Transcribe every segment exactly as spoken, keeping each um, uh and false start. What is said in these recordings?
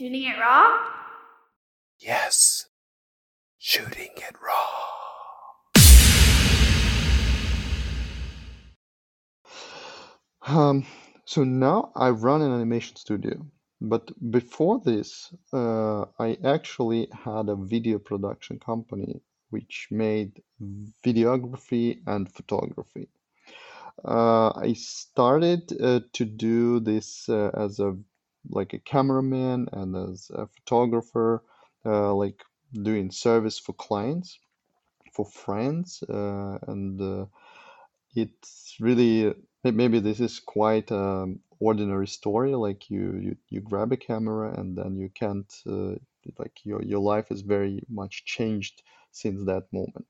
Shooting It Raw? Yes. Shooting It Raw. Um, so now I run an animation studio. But before this, uh, I actually had a video production company which made videography and photography. Uh, I started uh, to do this uh, as a like a cameraman and as a photographer, uh, like doing service for clients, for friends, uh, and uh, it's really maybe this is quite an ordinary story. Like you, you, you grab a camera and then you can't uh, like your your life is very much changed since that moment.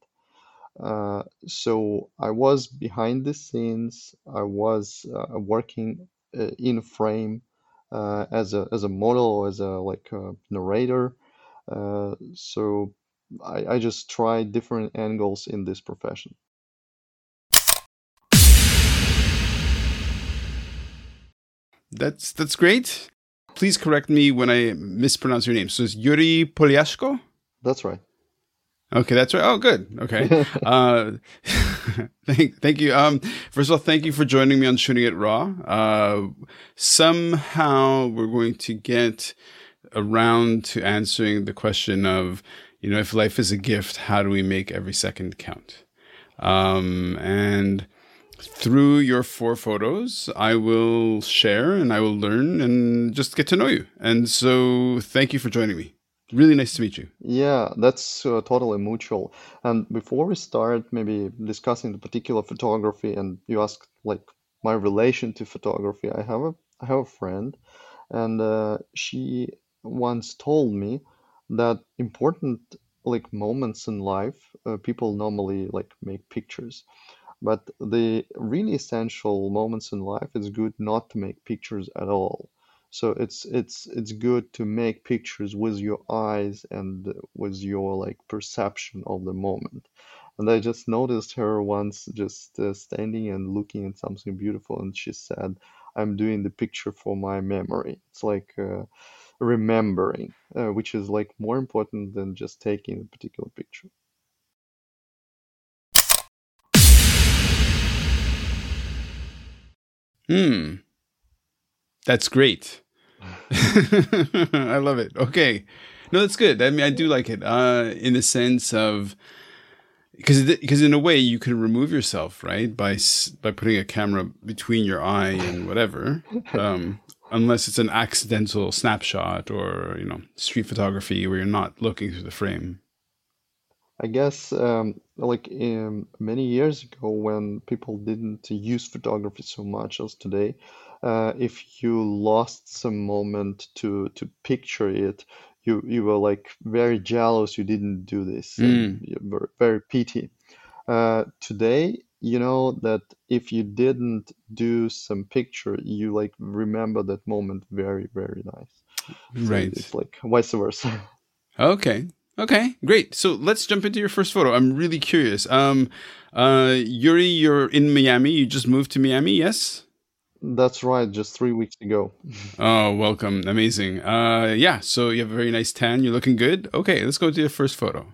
Uh, so I was behind the scenes. I was uh, working uh, in frame uh, as a as a model or as a like a narrator. Uh, so I, I just tried different angles in this profession. That's that's great. Please correct me when I mispronounce your name. So it's Yuri Polyashko? That's right. Okay, that's right. Oh, good. Okay. Uh, thank, thank you. Um, first of all, thank you for joining me on Shooting It Raw. Uh, somehow we're going to get around to answering the question of, you know, if life is a gift, how do we make every second count? Um, and through your four photos, I will share and I will learn and just get to know you. And so thank you for joining me. Really nice to meet you. Yeah, that's uh, totally mutual. And before we start, maybe discussing the particular photography, and you asked like my relation to photography. I have a I have a friend, and uh, she once told me that important like moments in life, uh, people normally like make pictures, but the really essential moments in life, it's good not to make pictures at all. So it's it's it's good to make pictures with your eyes and with your like perception of the moment. And I just noticed her once just uh, standing and looking at something beautiful, and she said, "I'm doing the picture for my memory." It's like uh, remembering, uh, which is like more important than just taking a particular picture. Hmm. That's great. I love it. Okay. No, that's good. I mean, I do like it uh, in the sense of, because because in a way you can remove yourself, right? By by putting a camera between your eye and whatever, um, unless it's an accidental snapshot or, you know, street photography where you're not looking through the frame. I guess um, like um, many years ago when people didn't use photography so much as today, Uh, if you lost some moment to, to picture it, you, you were like very jealous you didn't do this, mm. very, very pity. Uh, today, you know that if you didn't do some picture, you like remember that moment very, very nice. So right. It's like vice versa. Okay. Okay, great. So let's jump into your first photo. I'm really curious. Um, uh, Yuri, you're in Miami. You just moved to Miami, yes? That's right, just three weeks ago. Oh, welcome. Amazing. Uh, yeah, so you have a very nice tan. You're looking good. Okay, let's go to your first photo.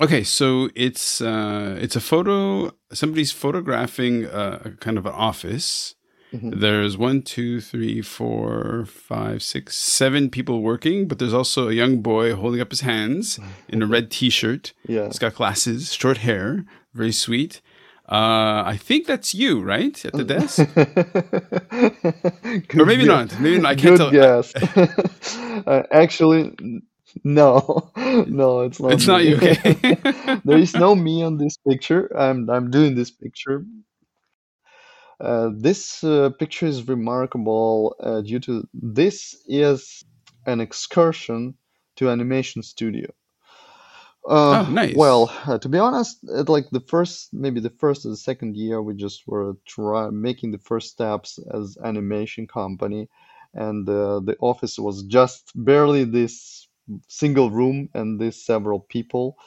Okay, so it's uh, it's a photo. Somebody's photographing a, a kind of an office. Mm-hmm. There's one, two, three, four, five, six, seven people working, but there's also a young boy holding up his hands in a red T-shirt. Yeah, he's got glasses, short hair, very sweet. Uh, I think that's you, right, at the desk, or maybe guess. not. Maybe not. I can't Good tell. Guess. uh, actually, no, no, it's not. It's me. Not you. Okay. There is no me on this picture. I'm I'm doing this picture. Uh, this uh, picture is remarkable uh, due to this is an excursion to animation studio. Uh, oh, nice. Well, uh, to be honest, at like the first, maybe the first or the second year, we just were try- making the first steps as animation company, and uh, the office was just barely this single room and this several people.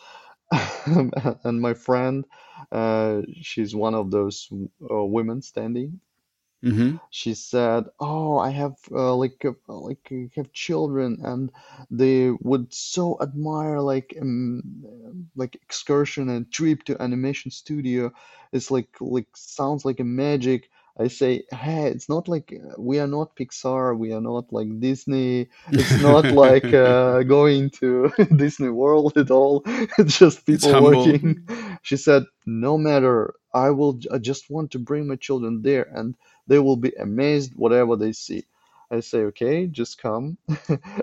And my friend, uh, she's one of those uh, women standing Mm-hmm. She said, "Oh, I have uh, like uh, like I have children, and they would so admire like um, like excursion and trip to animation studio. It's like like sounds like a magic." I say, "Hey, it's not like uh, we are not Pixar, we are not like Disney. It's not like uh, going to Disney World at all. It's just It's people humble. working." She said, "No matter, I will. j- I just want to bring my children there, and they will be amazed whatever they see." I say, "Okay, just come,"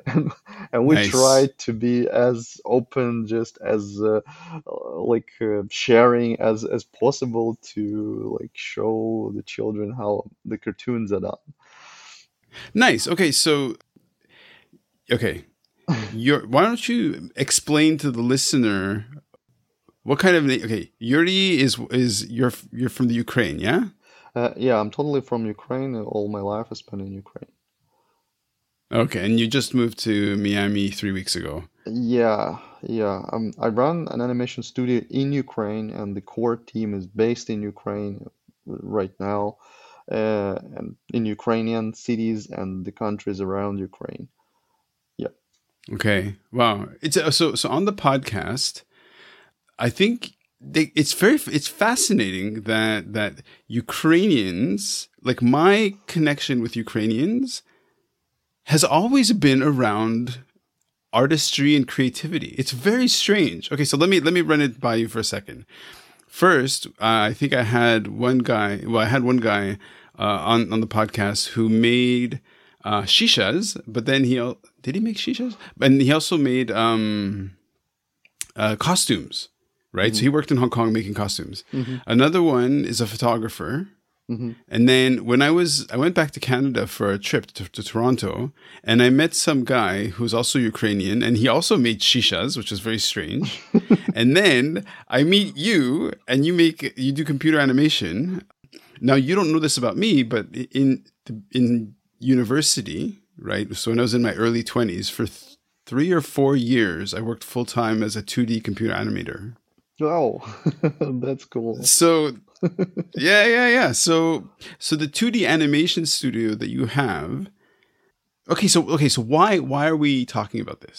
and, and we Nice. try to be as open, just as uh, uh, like uh, sharing as as possible to like show the children how the cartoons are done. Nice. Okay, so okay, you're why don't you explain to the listener what kind of na- okay, Yuri is is you're f- you're from the Ukraine, yeah? Uh, yeah, I'm totally from Ukraine. and All my life is spent in Ukraine. Okay, and you just moved to Miami three weeks ago. Yeah, yeah. Um, I run an animation studio in Ukraine, and the core team is based in Ukraine right now, uh, and in Ukrainian cities and the countries around Ukraine. Yeah. Okay. Wow. It's uh, so so on the podcast, I think they, it's very it's fascinating that that Ukrainians, like my connection with Ukrainians has always been around artistry and creativity. It's very strange. Okay, so let me let me run it by you for a second. First, uh, I think I had one guy. Well, I had one guy uh, on on the podcast who made uh, shishas, but then he al- did he make shishas, and he also made um, uh, costumes, right? So he worked in Hong Kong making costumes. Mm-hmm. Another one is a photographer. Mm-hmm. And then when I was, I went back to Canada for a trip to, to Toronto, and I met some guy who's also Ukrainian, and he also made shishas, which is very strange. And then I meet you, and you make you do computer animation. Now you don't know this about me, but i- in the- in university, right? So when I was in my early twenties, for th- three or four years, I worked full time as a two D computer animator. Wow, that's cool. So yeah, yeah, yeah. So so the two D animation studio that you have. Okay, so okay, so why why are we talking about this?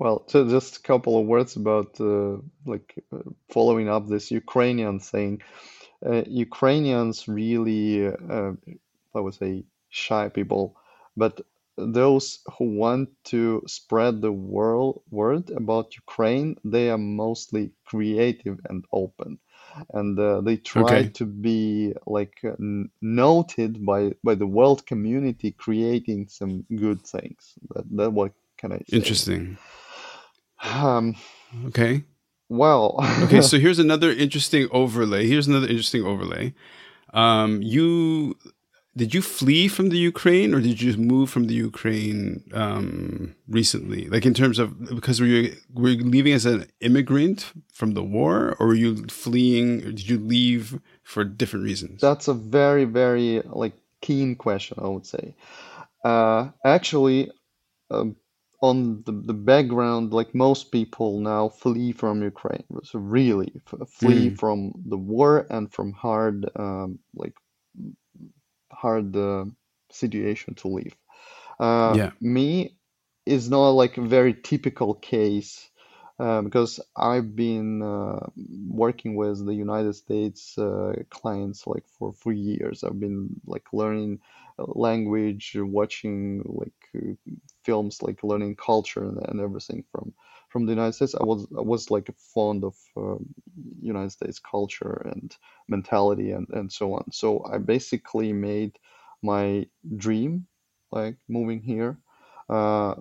Well, so just a couple of words about uh, like uh, following up this Ukrainian thing. Uh, Ukrainians really, uh, I would say, shy people, but those who want to spread the world word about Ukraine, they are mostly creative and open, and uh, they try Okay. to be like uh, n- noted by by the world community, creating some good things. That, that what can I say? Interesting. Um, Okay. well, Okay, so here's another interesting overlay. Here's another interesting overlay. Um you did you flee from the Ukraine or did you move from the Ukraine um recently? Like in terms of because were you were you leaving as an immigrant from the war or were you fleeing or did you leave for different reasons? that's a very, very like keen question, I would say. Uh, actually, um, on the, the background, like most people now flee from Ukraine, so really f- flee Mm. from the war and from hard, um, like hard uh, situation to live. Uh, Yeah. me is not like a very typical case uh, because I've been uh, working with the United States uh, clients like for for years. I've been like learning uh, language, watching like uh, films, like learning culture and, and everything from from the United States. I was I was like fond of um United States culture and mentality and and so on. So I basically made my dream like moving here. Uh,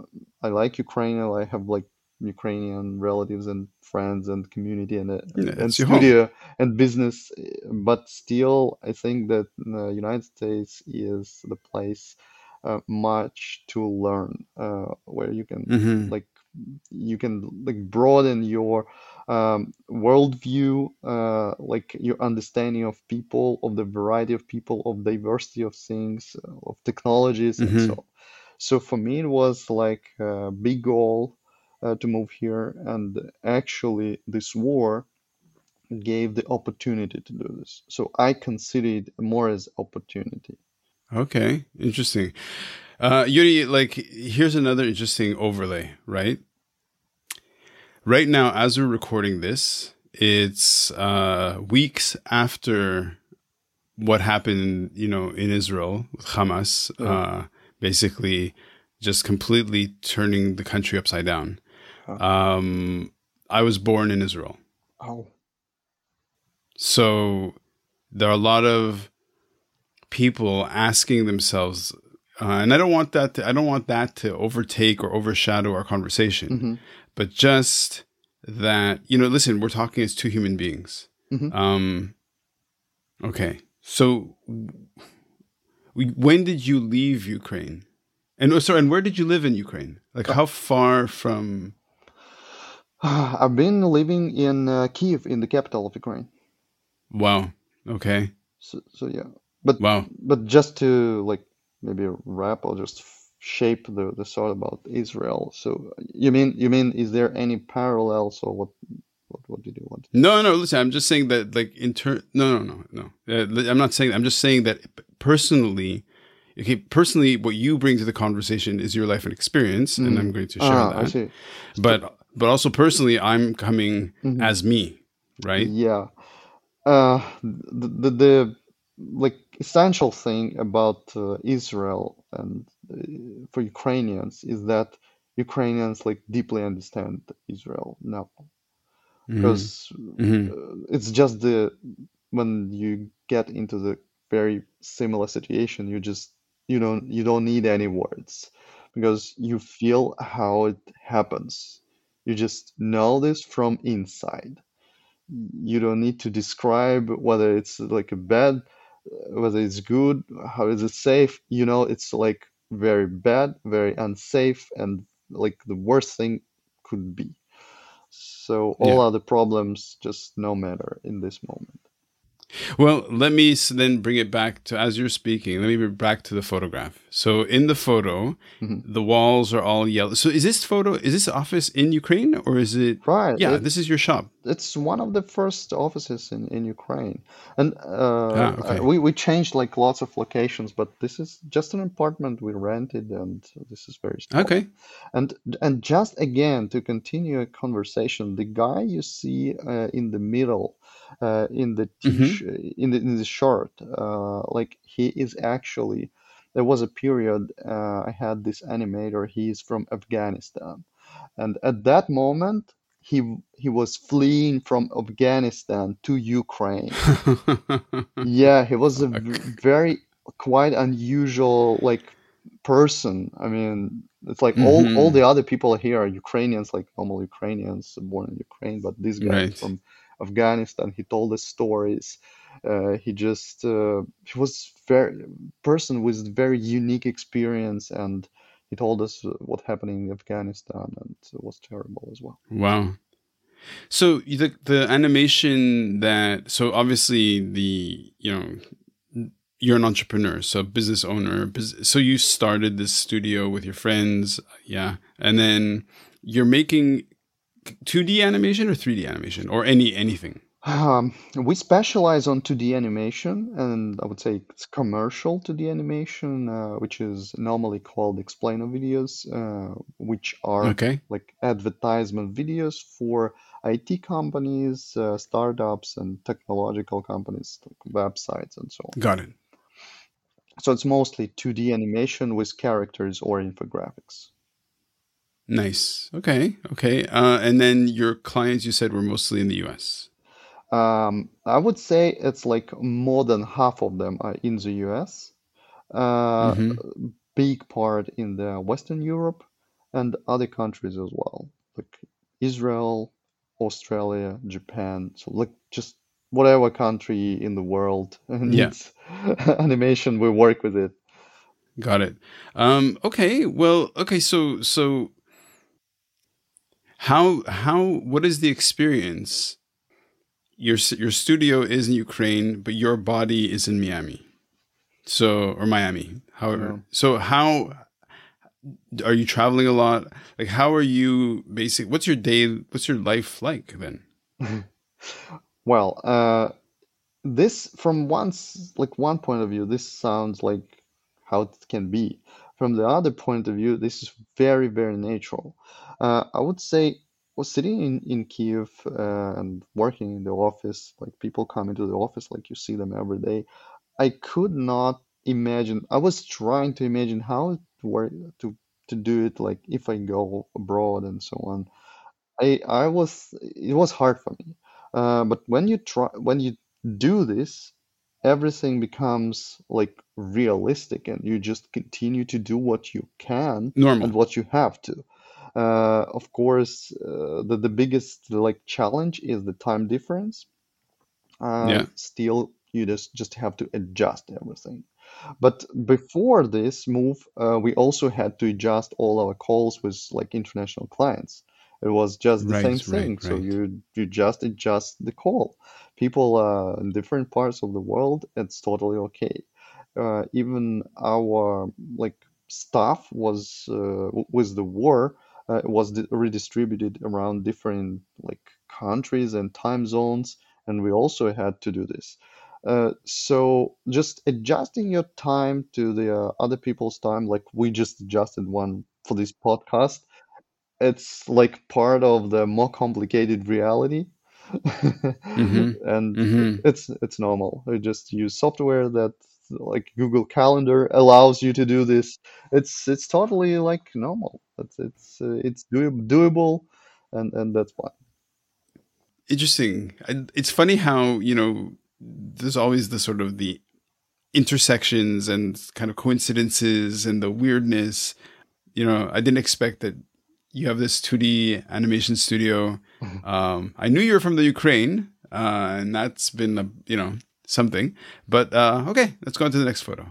I like Ukraine. and I have like Ukrainian relatives and friends and community and uh, Yeah, and it's your home. studio and business. eh, But still, I think that the United States is the place uh, much to learn, uh, where you can Mhm. like you can like broaden your um, worldview, uh, like your understanding of people, of the variety of people, of diversity of things, uh, of technologies, and Mhm. so. So for me, it was like a big goal uh, to move here, and actually, this war gave the opportunity to do this. So I consider it more as opportunity. Okay, interesting. Uh, Yuri, like, here's another interesting overlay, right? Right now, as we're recording this, it's uh, weeks after what happened, you know, in Israel with Hamas, oh. uh, basically just completely turning the country upside down. Oh. Um, I was born in Israel. Oh. So there are a lot of people asking themselves, uh, and I don't want that to, I don't want that to overtake or overshadow our conversation, mm-hmm. but just that, you know, listen, we're talking as two human beings. Mm-hmm. Um, okay. So we, when did you leave Ukraine? And oh, sorry, and where did you live in Ukraine? Like how far from? I've been living in uh, Kyiv, in the capital of Ukraine. Wow. Okay. So, so yeah. But wow. But just to like maybe wrap or just shape the, the thought about Israel. So you mean you mean is there any parallels or what what what did you want? No, no. Listen, I'm just saying that like in turn. No, no, no, no. Uh, I'm not saying. I'm just saying that personally. Okay, personally, what you bring to the conversation is your life and experience, mm-hmm. and I'm going to share ah, that. I see. But but also personally, I'm coming mm-hmm. as me, right? Yeah. Uh, the the. the like essential thing about uh, Israel and uh, for Ukrainians is that Ukrainians like deeply understand Israel now mm-hmm. because mm-hmm. Uh, it's just the when you get into the very similar situation you just you don't you don't need any words because you feel how it happens. You just know this from inside. You don't need to describe whether it's like a bad, whether it's good, how is it safe, you know, it's like very bad, very unsafe, and like the worst thing could be. So all yeah. other problems just no matter in this moment. Well, let me then bring it back to, as you're speaking, let me bring it back to the photograph. So in the photo, mm-hmm. the walls are all yellow. So is this photo, is this office in Ukraine or is it? Right. Yeah, it, this is your shop. It's one of the first offices in, in Ukraine. And uh, ah, okay. we, we changed like lots of locations, but this is just an apartment we rented and this is very small. Okay. And, and just again, to continue a conversation, the guy you see uh, in the middle, Uh, in the t- mm-hmm. in the in the short, uh, like he is actually there was a period uh, I had this animator. He is from Afghanistan, and at that moment he he was fleeing from Afghanistan to Ukraine. Yeah, he was a v- very quite unusual like person. I mean, it's like mm-hmm. all all the other people here are Ukrainians, like normal Ukrainians born in Ukraine, but this guy right. from Afghanistan, he told us stories. Uh, he just uh, he was very person with very unique experience, and he told us what happened in Afghanistan, and it was terrible as well. Wow! So the the animation that so obviously the you know you're an entrepreneur, so business owner. So you started this studio with your friends, yeah, and then you're making. two D animation or three D animation or any anything? Um, we specialize on two D animation, and I would say it's commercial two D animation, uh, which is normally called explainer videos, uh, which are okay. like advertisement videos for I T companies, uh, startups, and technological companies, like websites and so on. Got it. So it's mostly two D animation with characters or infographics. Nice. Okay. Okay. Uh, and then your clients, you said, were mostly in the U S. Um, I would say it's like more than half of them are in the U S. Uh, mm-hmm. Big part in the Western Europe and other countries as well, like Israel, Australia, Japan. So like just whatever country in the world needs yeah. animation, we work with it. Got it. Um, okay. Well. Okay. So. So. How, how, what is the experience? Your, your studio is in Ukraine, but your body is in Miami. So, or Miami, however. Yeah. So how are you traveling a lot? Like, how are you basically, what's your day, what's your life like then? Well, uh, this from one's like one point of view, this sounds like how it can be. From the other point of view, this is very, very natural. Uh, I would say, well, sitting in in Kyiv uh, and working in the office, like people come into the office, like you see them every day. I could not imagine. I was trying to imagine how to work to to do it, like if I go abroad and so on. I I was it was hard for me. Uh, but when you try when you do this, everything becomes like realistic, and you just continue to do what you can and Normal. what you have to. Uh, of course, uh, the the biggest like challenge is the time difference. Uh, Yeah. Still, you just just have to adjust everything. But before this move, uh, we also had to adjust all our calls with like international clients. It was just the same Right, right, thing. So right. you you just adjust the call. People uh, in different parts of the world, it's totally okay. Uh, even our like staff was uh, w- with the war uh, it was di- redistributed around different like countries and time zones, and we also had to do this. Uh, so just adjusting your time to the uh, other people's time, like we just adjusted one for this podcast, it's like part of the more complicated reality. Mm-hmm. And Mm-hmm. it's it's normal. I just use software that like Google Calendar allows you to do this. It's it's totally like normal. It's it's uh, it's doable, doable, and and that's fine. Interesting. I, it's funny how, you know, there's always the sort of the intersections and kind of coincidences and the weirdness. You know, I didn't expect that you have this two D animation studio. Um, I knew you were from the Ukraine, uh, and that's been a, you know, something. But uh, okay, let's go on to the next photo.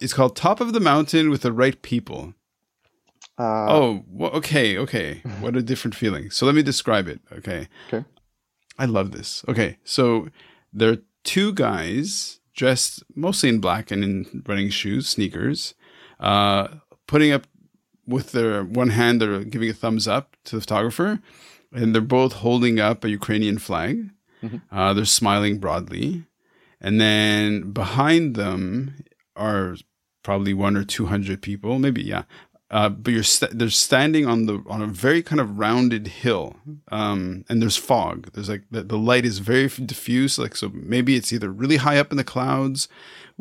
It's called Top of the Mountain with the Right People. Uh, Oh, wh- okay, okay. What a different feeling. So let me describe it. Okay. okay. I love this. Okay, so there are two guys dressed mostly in black and in running shoes, sneakers, uh, putting up with their one hand, they're giving a thumbs up to the photographer, and they're both holding up a Ukrainian flag. Mhm. Uh, they're smiling broadly. And then behind them are probably one or two hundred people, maybe, yeah. Uh, but you're st- they're standing on the on a very kind of rounded hill, um, and there's fog. There's like the, the light is very f- diffuse, like so maybe it's either really high up in the clouds,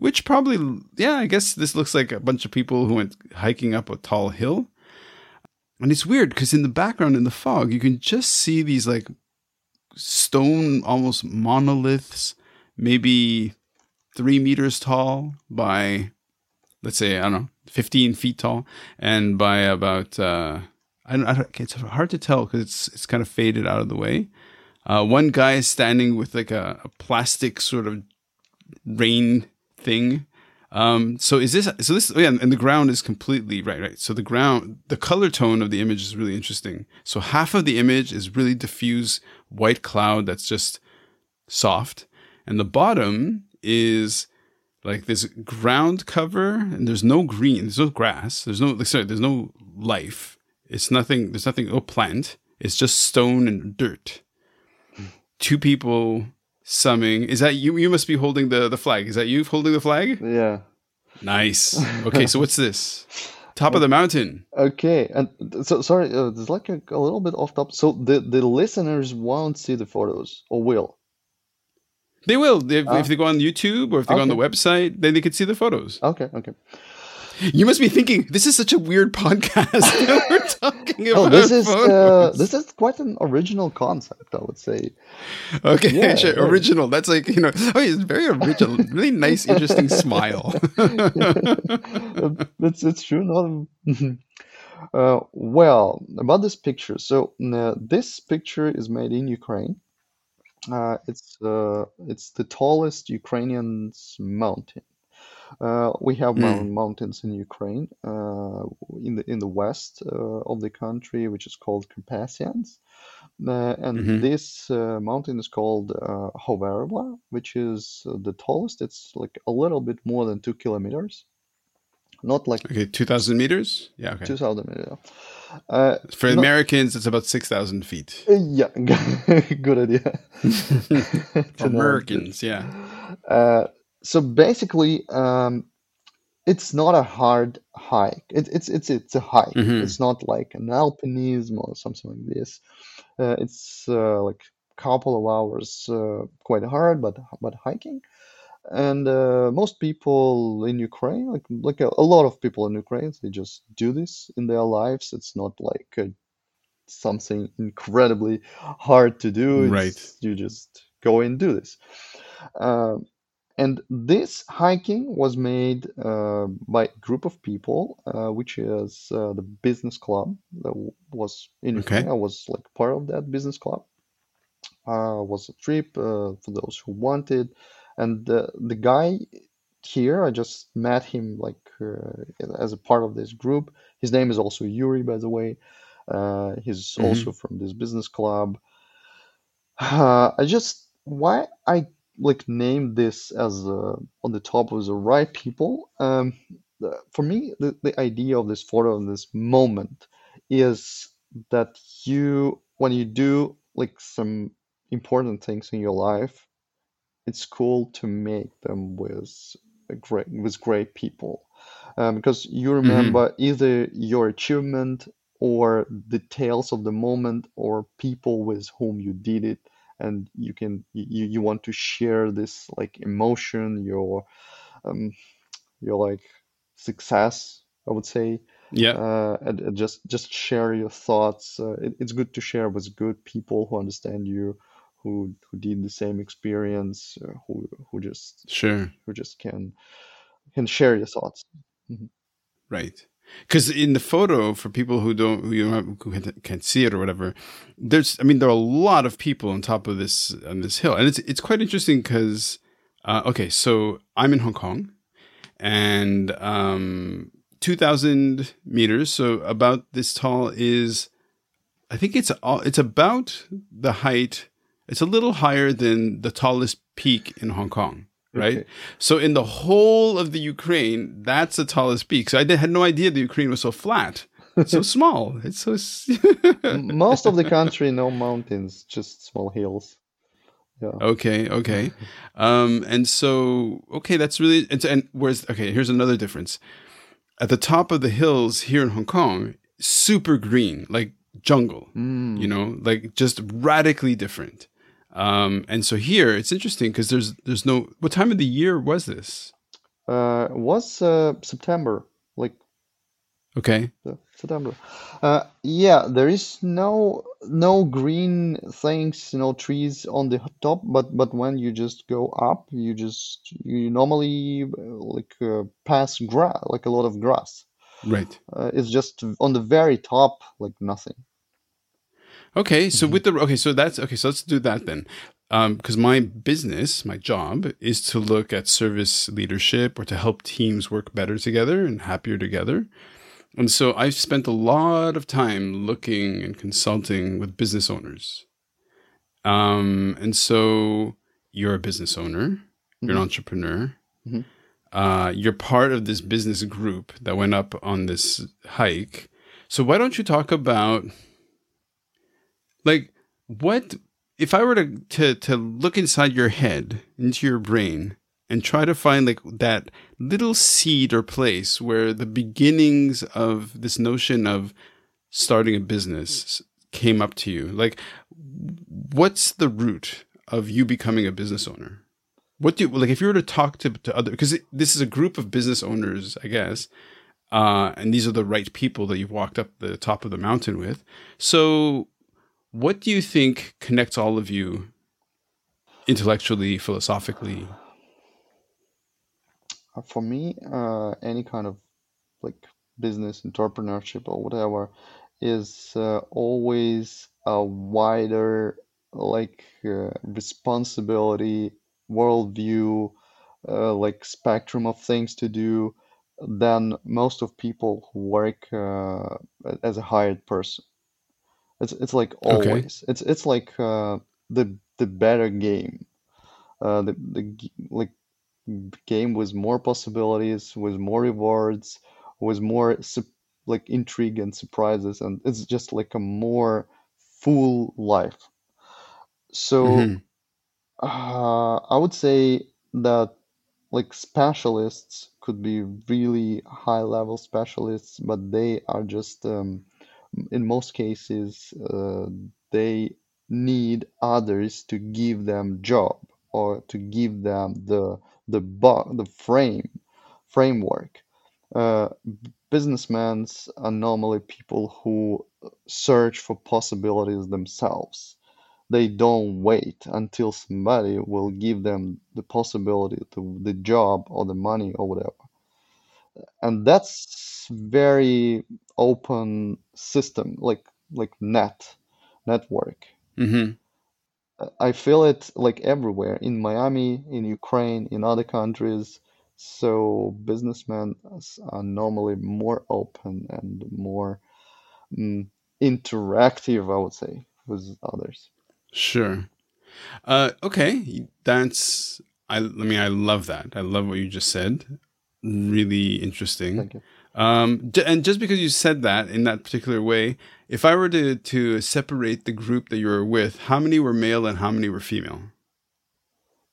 which probably yeah, I guess this looks like a bunch of people who went hiking up a tall hill. And it's weird because in the background in the fog, you can just see these like stone, almost monoliths, maybe three meters tall by, let's say, I don't know, fifteen feet tall, and by about, uh, I don't, I don't, it's hard to tell because it's, it's kind of faded out of the way. Uh, one guy is standing with like a, a plastic sort of rain thing. Um, so is this, so this, oh yeah, and the ground is completely, right, right. So the ground, the color tone of the image is really interesting. So half of the image is really diffuse white cloud that's just soft. And the bottom is like this ground cover, and there's no green, there's no grass, there's no, like, sorry, there's no life. It's nothing, there's nothing, no plant. It's just stone and dirt. Two people summing. Is that you? You must be holding the, the flag. Is that you holding the flag? Yeah. Nice. Okay, so what's this? Top of the mountain. Okay, and th- so sorry, uh, it's like a, a little bit off top. So the the listeners won't see the photos, or will? They will. If, if Ah, they go on YouTube or if they go on the okay, website, then they could see the photos. okay, okay. You must be thinking, this is such a weird podcast that we're talking No, this about is uh, photos. this is quite an original concept, I would say. Okay, Yeah, sure. yeah. Original. That's like, you know, oh, it's very original. Really nice, interesting smile. It's it's true. Not uh, well about this picture. So uh, this picture is made in Ukraine. Uh, it's uh, it's the tallest Ukrainian's mountain. Uh, we have Mm, moun- mountains in Ukraine, uh, in the in the west uh, of the country, which is called Carpathians, uh, and mhm. this uh, mountain is called uh, Hoverla, which is uh, the tallest. It's like a little bit more than two kilometers. Not like okay, two thousand meters. Yeah, okay. two thousand meters. Uh, For not, Americans, it's about six thousand feet. Uh, yeah, good idea. For Americans, yeah. Uh, so basically, um, it's not a hard hike. It, it's it's it's a hike. Mm-hmm. It's not like an alpinism or something like this. Uh, it's uh, like a couple of hours, uh, quite hard, but but hiking. And uh, most people in Ukraine, like like a, a lot of people in Ukraine, they just do this in their lives. It's not like a, something incredibly hard to do. It's, right. You just go and do this. Uh, and this hiking was made uh, by a group of people, uh, which is uh, the business club that was in Ukraine. Okay. I was like part of that business club. Uh, was a trip uh, for those who wanted. And uh, the guy here, I just met him like uh, as a part of this group. His name is also Yuri, by the way. Uh, he's mm-hmm. also from this business club. Uh, I just why I like named this as uh, on the top of the right people. Um, for me, the, the idea of this photo and this moment is that you when you do like some important things in your life. It's cool to make them with a great with great people, um, because you remember mm-hmm. either your achievement or details of the moment or people with whom you did it, and you can you, you want to share this like emotion, your um, your like success, I would say. Yeah, uh, and, and just just share your thoughts. Uh, it, it's good to share with good people who understand you. Who, who did the same experience, uh, who who just sure who just can can share your thoughts, mm-hmm. right? Because in the photo, for people who don't who you know, who can't see it or whatever, there's I mean there are a lot of people on top of this on this hill, and it's it's quite interesting because uh, okay, so I'm in Hong Kong, and um, two thousand meters, so about this tall is, I think it's all it's about the height. It's a little higher than the tallest peak in Hong Kong, right? Okay. So in the whole of the Ukraine, that's the tallest peak. So I had no idea the Ukraine was so flat, it's so small. It's so most of the country, no mountains, just small hills. Yeah. Okay, okay. Um, and so, okay, that's really it's, and whereas okay, here's another difference. At the top of the hills here in Hong Kong, super green, like jungle, mm. you know, like just radically different. Um, and so here it's interesting because there's there's no what time of the year was this? Uh, it was uh, September, like okay, September. Uh, yeah, there is no no green things, no trees on the top. But but when you just go up, you just you normally like uh, pass grass, like a lot of grass. Right. Uh, it's just on the very top, like nothing. Okay, so mm-hmm. with the okay, so that's okay. So let's do that then, because um, my business, my job, is to look at service leadership or to help teams work better together and happier together. And so I've spent a lot of time looking and consulting with business owners. Um, and so you're a business owner, you're mm-hmm. an entrepreneur. Mm-hmm. Uh, you're part of this business group that went up on this hike. So why don't you talk about, like, what if I were to, to to look inside your head, into your brain, and try to find like that little seed or place where the beginnings of this notion of starting a business came up to you? Like, what's the root of you becoming a business owner? What do you, like if you were to talk to, to other, because this is a group of business owners, I guess, uh, and these are the right people that you've walked up the top of the mountain with. So what do you think connects all of you intellectually, philosophically? For me, uh, any kind of like business, entrepreneurship or whatever is uh, always a wider like uh, responsibility worldview, uh, like spectrum of things to do than most of people who work uh, as a hired person. It's it's like always. Okay. It's it's like uh, the the better game, uh, the the like game with more possibilities, with more rewards, with more su- like intrigue and surprises, and it's just like a more full life. So mm-hmm. uh, I would say that like specialists could be really high level specialists, but they are just um, in most cases uh, they need others to give them job or to give them the the bo- the frame framework. Uh, businessmen are normally people who search for possibilities themselves. They don't wait until somebody will give them the possibility to the job or the money or whatever. And that's very open system, like like net network. Mm-hmm. I feel it like everywhere, in Miami, in Ukraine, in other countries. So businessmen are normally more open and more mm, interactive, I would say, with others. Sure. Uh, okay. That's, I, I mean, I love that. I love what you just said. Really interesting. Thank you. Um, and just because you said that in that particular way, if I were to, to separate the group that you were with, how many were male and how many were female?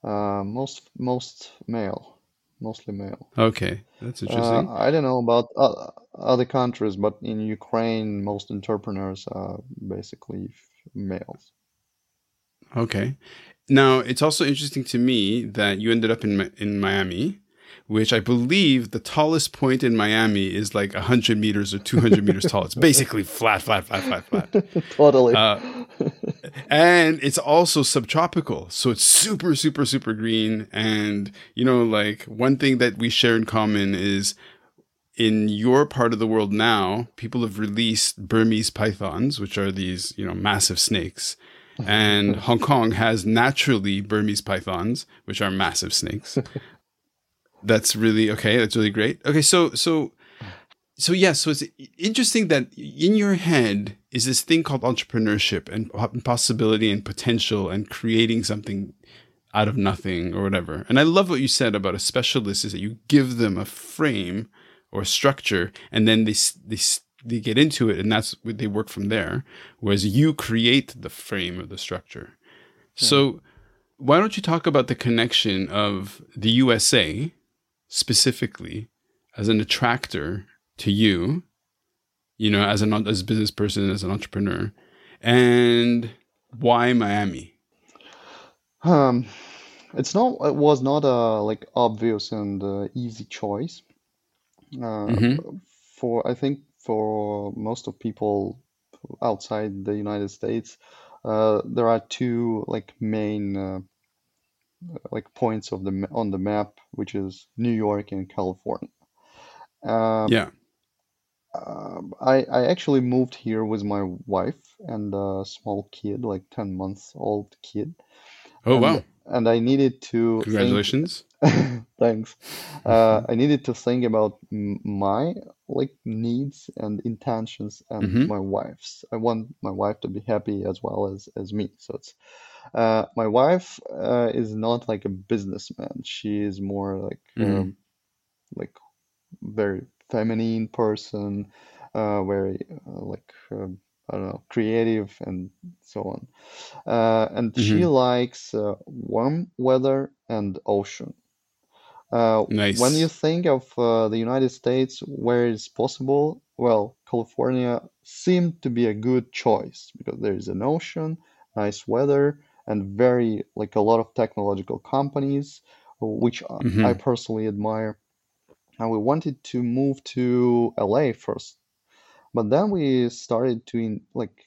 Uh, most, most male, mostly male. Okay. That's interesting. Uh, I don't know about uh, other countries, but in Ukraine, most entrepreneurs are basically males. Okay. Now, it's also interesting to me that you ended up in in Miami, which I believe the tallest point in Miami is like one hundred meters or two hundred meters tall. It's basically flat, flat, flat, flat, flat. Totally. Uh, and it's also subtropical. So it's super, super, super green. And, you know, like one thing that we share in common is in your part of the world now, people have released Burmese pythons, which are these, you know, massive snakes. And Hong Kong has naturally Burmese pythons, which are massive snakes. That's really okay. That's really great. Okay, so so so yeah. So it's interesting that in your head is this thing called entrepreneurship and possibility and potential and creating something out of nothing or whatever. And I love what you said about a specialist is that you give them a frame or structure, and then they they. they get into it, and that's what they work from there, whereas you create the frame of the structure. Yeah. So why don't you talk about the connection of the U S A specifically as an attractor to you, you know, as an as a business person, as an entrepreneur, and why Miami? Um, it's not, it was not a like obvious and uh, easy choice. Uh, mm-hmm. For, I think, for most of people outside the United States, uh, there are two like main uh, like points of the on the map, which is New York and California. Um, yeah. Uh, I I actually moved here with my wife and a small kid, like ten months old kid. Oh and, wow! And I needed to. Congratulations. Think- Thanks. Uh, I needed to think about my like needs and intentions and mm-hmm. my wife's. I want my wife to be happy as well as, as me. So it's uh, my wife uh, is not like a businessman. She is more like mm-hmm. um, like very feminine person, uh, very uh, like uh, I don't know, creative and so on. Uh, and mm-hmm. she likes uh, warm weather and ocean. Uh, nice. When you think of uh, the United States, where it's possible, well, California seemed to be a good choice because there is an ocean, nice weather, and very like a lot of technological companies, which mm-hmm. I personally admire. And we wanted to move to L A first, but then we started to like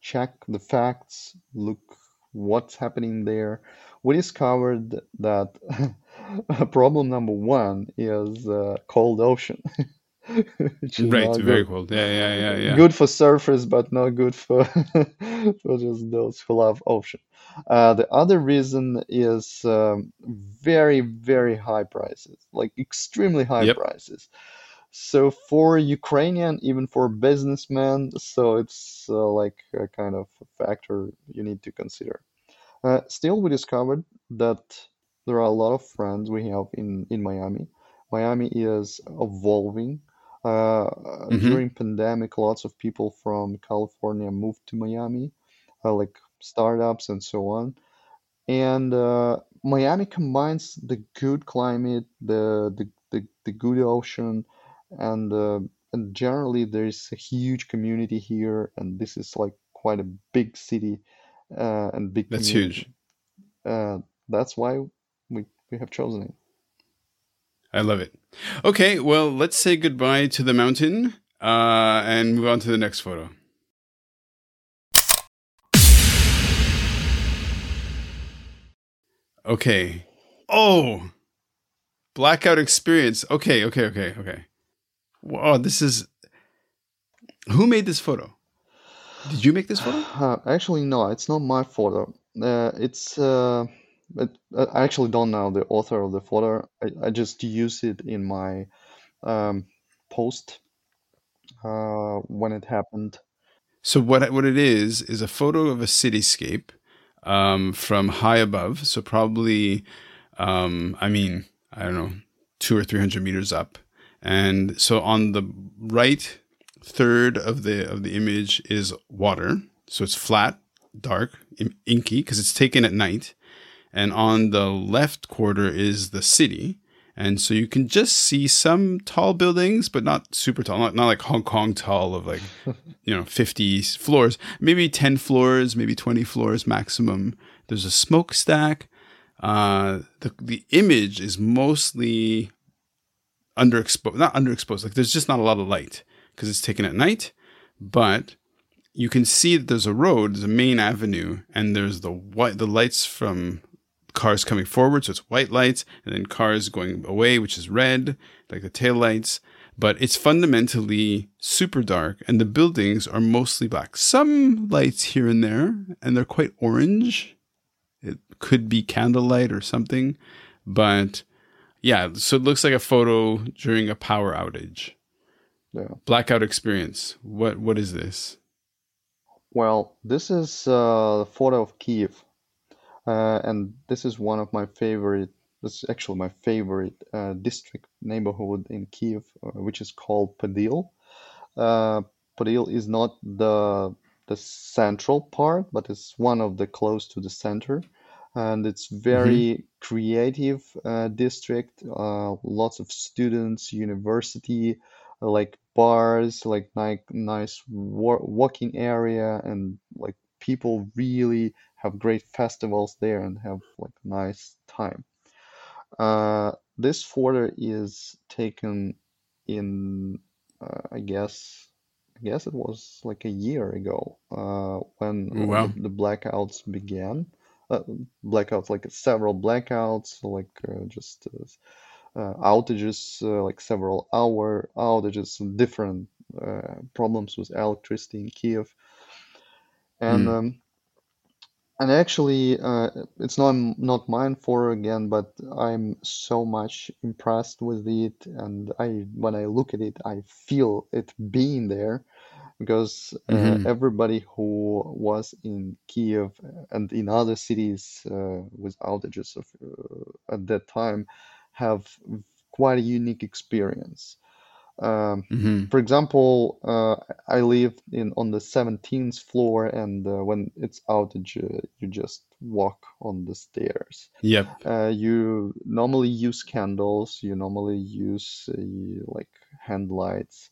check the facts, look what's happening there. We discovered that problem number one is uh, cold ocean. Right, very good. Cold. Yeah, yeah, yeah, yeah. Good for surfers, but not good for, for just those who love ocean. Uh, the other reason is um, very, very high prices, like extremely high yep. prices. So for Ukrainian, even for businessmen, so it's uh, like a kind of factor you need to consider. Uh, still, we discovered that There are a lot of friends we have in, in Miami. Miami is evolving. Uh, mm-hmm. During pandemic, lots of people from California moved to Miami, uh, like startups and so on. And uh, Miami combines the good climate, the the, the, the good ocean, and, uh, and generally there's a huge community here. And this is like quite a big city uh, and big. That's community. Huge. Uh, that's why we, we have chosen it. I love it. Okay, well, let's say goodbye to the mountain uh, and move on to the next photo. Okay. Oh, blackout experience. Okay, okay, okay, okay. Wow, this is... Who made this photo? Did you make this photo? Uh, actually, no, it's not my photo. Uh, it's... Uh... But I actually don't know the author of the photo. I, I just use it in my um, post uh, when it happened. So what what it is is a photo of a cityscape um, from high above. So probably, um, I mean, I don't know, two or three hundred meters up. And so on the right third of the of the image is water. So it's flat, dark, inky, because it's taken at night. And on the left quarter is the city. And so you can just see some tall buildings, but not super tall, not, not like Hong Kong tall of like, you know, fifty floors, maybe ten floors, maybe twenty floors maximum. There's a smokestack. Uh, the, the image is mostly underexposed, not underexposed. Like there's just not a lot of light because it's taken at night, but you can see that there's a road, there's a main avenue, and there's the white, the lights from cars coming forward, so it's white lights, and then cars going away, which is red, like the taillights. But it's fundamentally super dark, and the buildings are mostly black. Some lights here and there, and they're quite orange. It could be candlelight or something. But yeah, so it looks like a photo during a power outage. Yeah. Blackout experience. What what is this? Well, this is a photo of Kyiv. Uh, and this is one of my favorite, this is actually my favorite uh, district neighborhood in Kyiv, uh, which is called Podil. Uh, Podil is not the the central part, but it's one of the close to the center. And it's very mm-hmm. creative uh, district, uh, lots of students, university, like bars, like ni- nice wa- walking area, and like people really have great festivals there and have like nice time. Uh, this photo is taken in, uh, I guess, I guess it was like a year ago uh, when oh, wow. the, the blackouts began. Uh, blackouts, like several blackouts, like uh, just uh, uh, outages, uh, like several hour outages, different uh, problems with electricity in Kyiv. And mm. um, and actually, uh, it's not not mine for again, but I'm so much impressed with it. And I when I look at it, I feel it being there, because mm-hmm. uh, everybody who was in Kyiv and in other cities uh, with outages of, uh, at that time have quite a unique experience. Um, mm-hmm. For example, uh, I live in on the seventeenth floor, and uh, when it's outage, uh, you just walk on the stairs. Yep. Uh, you normally use candles. You normally use uh, like hand lights.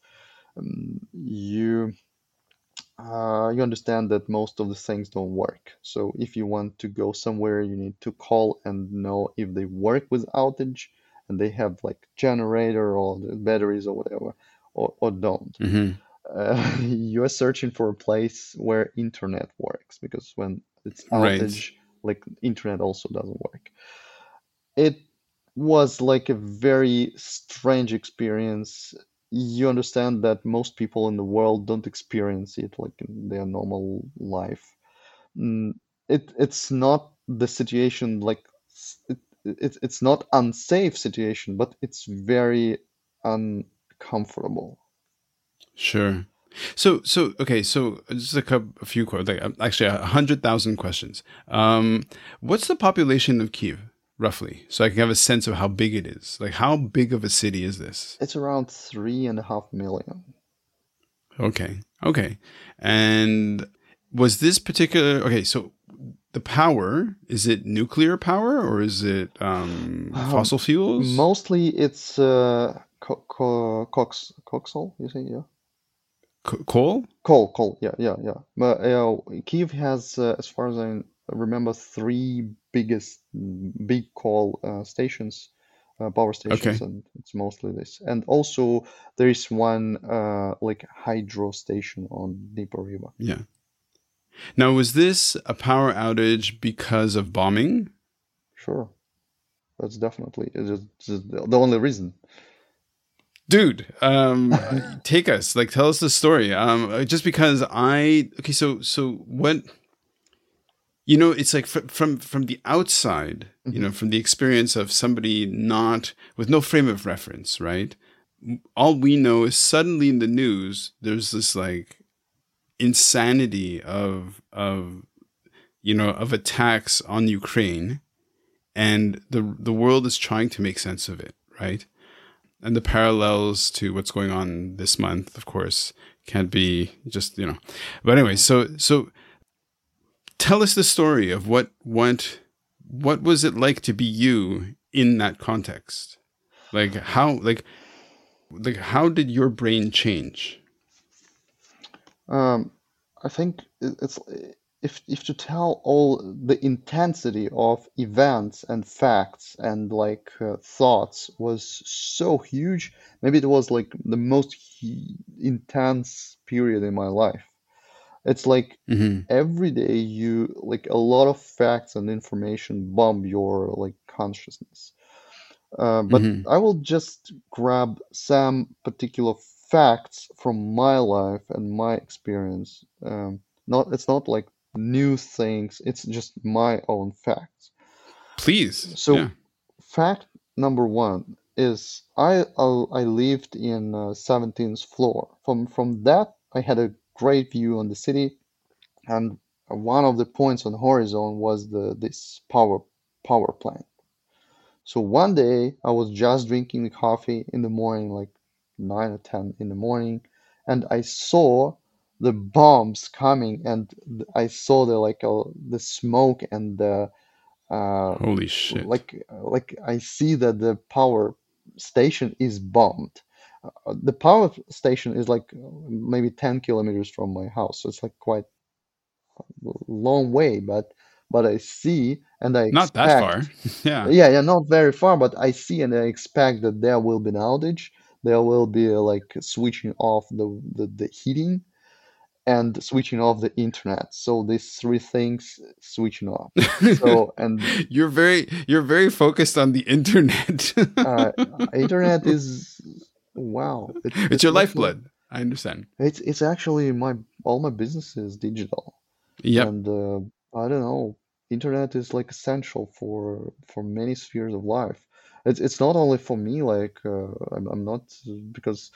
Um, you uh, you understand that most of the things don't work. So if you want to go somewhere, you need to call and know if they work with outage. And they have like generator or batteries or whatever, or, or don't. Mm-hmm. Uh, you are searching for a place where internet works, because when it's outage, right. like internet also doesn't work. It was like a very strange experience. You understand that most people in the world don't experience it like in their normal life. It it's not the situation like. It, It's it's not unsafe situation, but it's very uncomfortable. Sure. So so okay. So just a, couple, a few questions. Like actually, a hundred thousand questions. Um, what's the population of Kyiv roughly, so I can have a sense of how big it is? Like, how big of a city is this? It's around three and a half million. Okay. Okay. And was this particular... Okay, so the power, is it nuclear power or is it um, um, fossil fuels? Mostly it's uh, co- co- cox, coxal, you say, yeah? Co- coal? Coal, coal, yeah, yeah, yeah. But uh, Kyiv has, uh, as far as I remember, three biggest, big coal uh, stations. Uh, power stations, okay. And it's mostly this. And also there is one uh, like hydro station on Dnieper River. Yeah. Now, was this a power outage because of bombing? Sure. That's definitely it's just the only reason. Dude, um, take us, like, tell us the story. Um, just because I, okay, so, so what... You know, it's like from from, from the outside, mm-hmm. you know, from the experience of somebody not with no frame of reference, right? All we know is suddenly in the news, there's this like insanity of of you know of attacks on Ukraine, and the the world is trying to make sense of it, right? And the parallels to what's going on this month, of course, can't be just you know. But anyway, so so. Tell us the story of what what what was it like to be you in that context? Like how like like how did your brain change? Um, I think it's if if to tell all the intensity of events and facts and like uh, thoughts was so huge. Maybe it was like the most he- intense period in my life. It's like mm-hmm. every day you like a lot of facts and information bomb your like consciousness. Uh, but mm-hmm. I will just grab some particular facts from my life and my experience. Um, not it's not like new things. It's just my own facts. Please. So yeah. Fact number one is I I lived in uh, seventeenth floor. From from that I had a great view on the city, and one of the points on the horizon was the this power power plant. So one day I was just drinking the coffee in the morning, like nine or ten in the morning, and I saw the bombs coming, and I saw the like uh, the smoke and the uh, holy shit! Like like I see that the power station is bombed. Uh, the power station is like maybe ten kilometers from my house, so it's like quite a long way, but but I see and I not expect, that far yeah yeah yeah not very far, but I see and I expect that there will be an outage, there will be a, like switching off the, the the heating and switching off the internet, so these three things switching off. So and you're very you're very focused on the internet. uh, internet is Wow, it, it's, it's your lifeblood. I understand. It's it's actually my all my business is digital. Yeah, and uh, I don't know. Internet is like essential for for many spheres of life. It's it's not only for me. Like uh, I'm I'm not because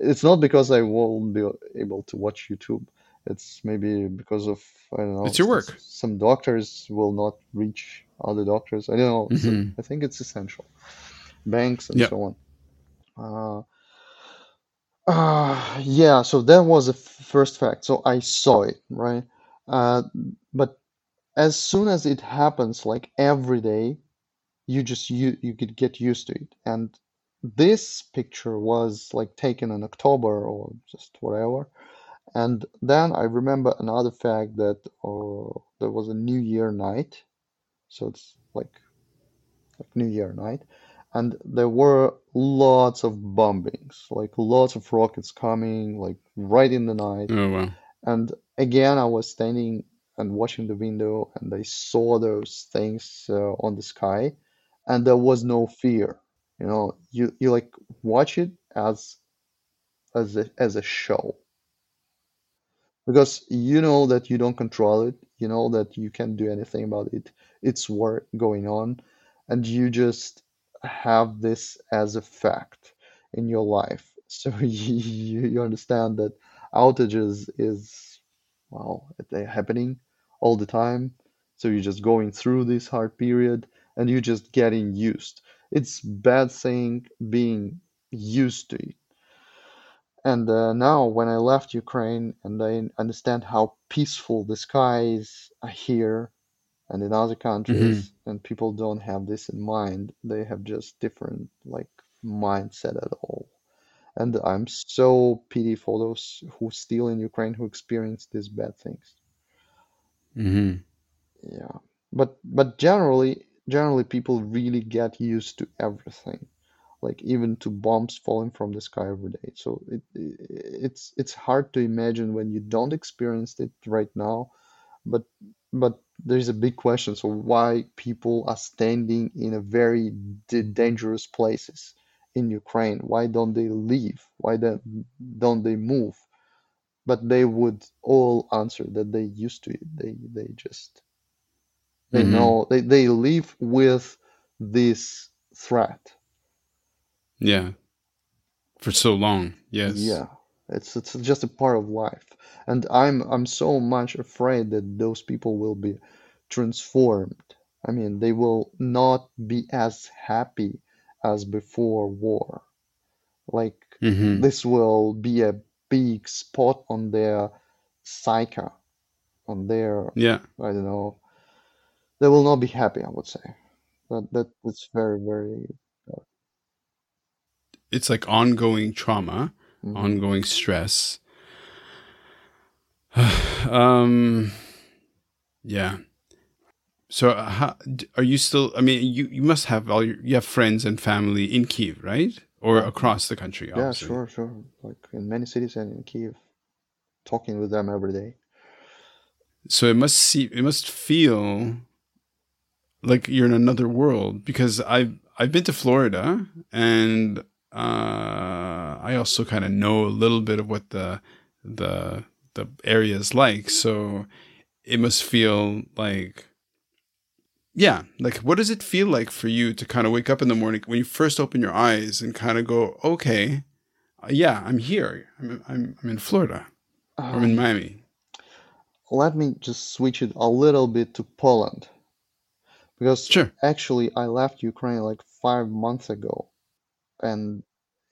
it's not because I won't be able to watch YouTube. It's maybe because of I don't know. It's your work. Some doctors will not reach other doctors. I don't know. Mm-hmm. So I think it's essential. Banks and yep. so on. Uh, uh yeah so that was the f- first fact. So I saw it, right? Uh but as soon as it happens, like every day, you just you you could get used to it. And this picture was like taken in October or just whatever. And then I remember another fact that oh, there was a New Year night, so it's like, like New Year night. And there were lots of bombings, like lots of rockets coming, like right in the night. Oh, wow. And again, I was standing and watching the window, and I saw those things uh, on the sky, and there was no fear. You know, you, you like watch it as as a, as a show. Because you know that you don't control it. You know that you can't do anything about it. It's war going on, and you just... have this as a fact in your life, so you, you understand that outages is well they're happening all the time, so you're just going through this hard period and you're just getting used. It's bad saying being used to it. And uh, now when I left Ukraine and I understand how peaceful the skies are here and in other countries, mm-hmm. and people don't have this in mind, they have just different like mindset at all. And I'm so pity for those who still in Ukraine who experience these bad things. Mm-hmm. Yeah, but but generally, generally people really get used to everything, like even to bombs falling from the sky every day. So it, it it's it's hard to imagine when you don't experience it right now, but but there's a big question. So why people are standing in a very d- dangerous places in Ukraine? Why don't they leave? Why don't don't they move? But they would all answer that they used to it. They they just they mm-hmm. know they, they live with this threat. Yeah. For so long. Yes. Yeah. It's it's just a part of life. And I'm I'm so much afraid that those people will be transformed. I mean, they will not be as happy as before war. Like mm-hmm. this will be a big spot on their psyche, on their yeah. I don't know. They will not be happy, I would say. That that that's very very. Uh, it's like ongoing trauma, mm-hmm. ongoing stress. um, yeah. So uh, how, are you still? I mean, you, you must have all your you have friends and family in Kyiv, right? Or across the country, obviously. Yeah, sure, sure. Like in many cities and in Kyiv, talking with them every day. So it must see, it must feel like you're in another world, because I've I've been to Florida, and uh, I also kind of know a little bit of what the the the area is like. So it must feel like. Yeah, like what does it feel like for you to kind of wake up in the morning when you first open your eyes and kind of go, okay, uh, yeah, I'm here. I'm I'm, I'm in Florida. Um, I'm in Miami. Let me just switch it a little bit to Poland, because sure. actually I left Ukraine like five months ago, and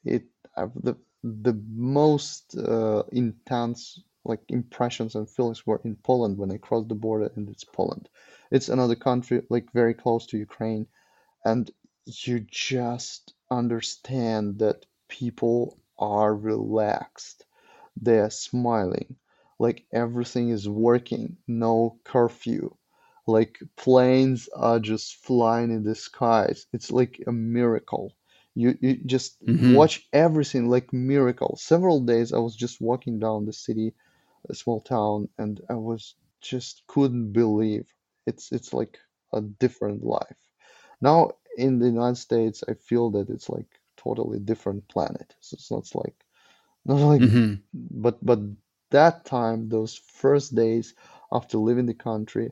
it uh, the the most uh, intense. Like impressions and feelings were in Poland when I crossed the border, and it's Poland. It's another country, like very close to Ukraine, and you just understand that people are relaxed. They're smiling, like everything is working, no curfew, like planes are just flying in the skies. It's like a miracle. You you just mm-hmm. watch everything like miracle. Several days I was just walking down the city, a small town, and I was just couldn't believe it's it's like a different life. Now in the United States I feel that it's like totally different planet. So it's not like not like mm-hmm. but but that time, those first days after leaving the country,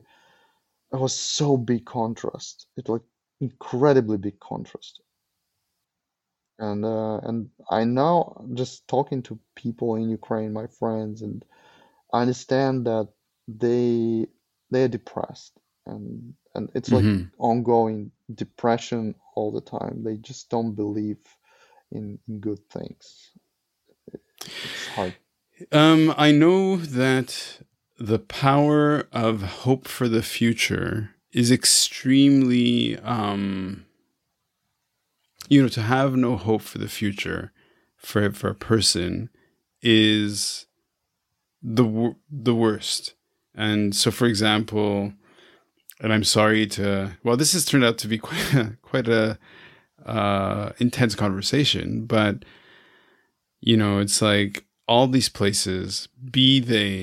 it was so big contrast. It like incredibly big contrast. And uh, and I now just talking to people in Ukraine, my friends, and I understand that they they're depressed, and and it's mm-hmm. like ongoing depression all the time. They just don't believe in, in good things. It's hard. Um, I know that the power of hope for the future is extremely. Um, You know, to have no hope for the future, for for a person, is the the worst. And so, for example, and I'm sorry to well, this has turned out to be quite a, quite a uh, intense conversation. But you know, it's like all these places, be they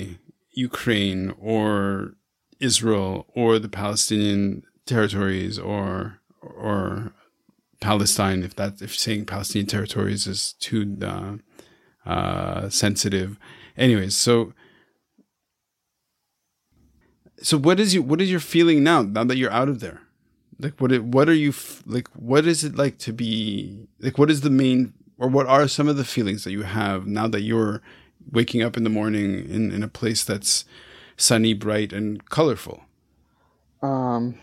Ukraine or Israel or the Palestinian territories or or. Palestine, if that, if saying Palestinian territories is too uh, uh, sensitive, anyways. So, so what is you? What is your feeling now? Now that you're out of there, like what? What are you like? What is it like to be like? What is the main, or what are some of the feelings that you have now that you're waking up in the morning in, in a place that's sunny, bright, and colorful? Um.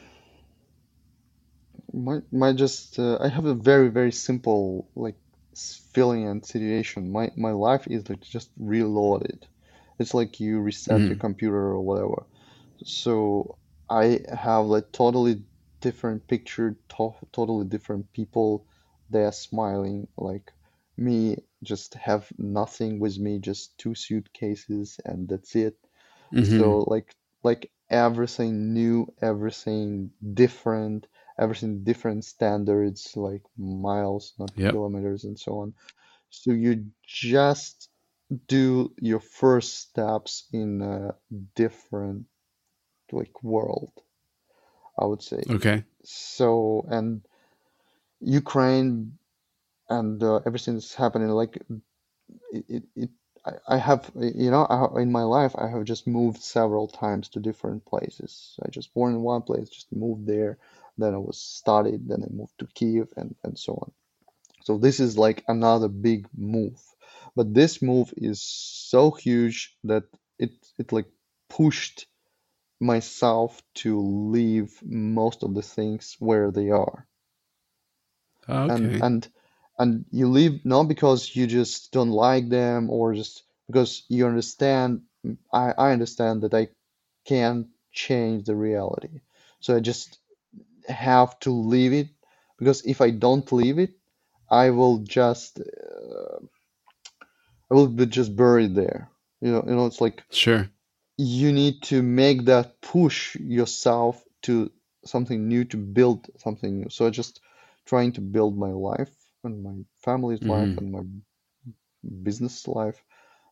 My my just uh, I have a very very simple like s- feeling and situation. My my life is like just reloaded. It's like you reset your Mm. computer or whatever. So I have like totally different picture, to- totally different people. They are smiling like me. Just have nothing with me, just two suitcases and that's it. So Mm-hmm. like like everything new, everything different, everything different standards like miles, not Yep. kilometers and so on. So you just do your first steps in a different like world, I would say. Okay. So and Ukraine and uh, everything that's happening like it, it, it I I have, you know, I, in my life, I have just moved several times to different places. I just born in one place, just moved there, then I was studied, then I moved to Kyiv and, and so on. So this is like another big move. But this move is so huge that it it like pushed myself to leave most of the things where they are. and Okay. and and you leave not because you just don't like them or just because you understand. I, I understand that I can't change the reality, so I just have to leave it, because if I don't leave it, I will just uh, I will be just buried there. You know, you know, it's like Sure. you need to make that push yourself to something new, to build something new. So I just trying to build my life and my family's life Mm-hmm. and my business life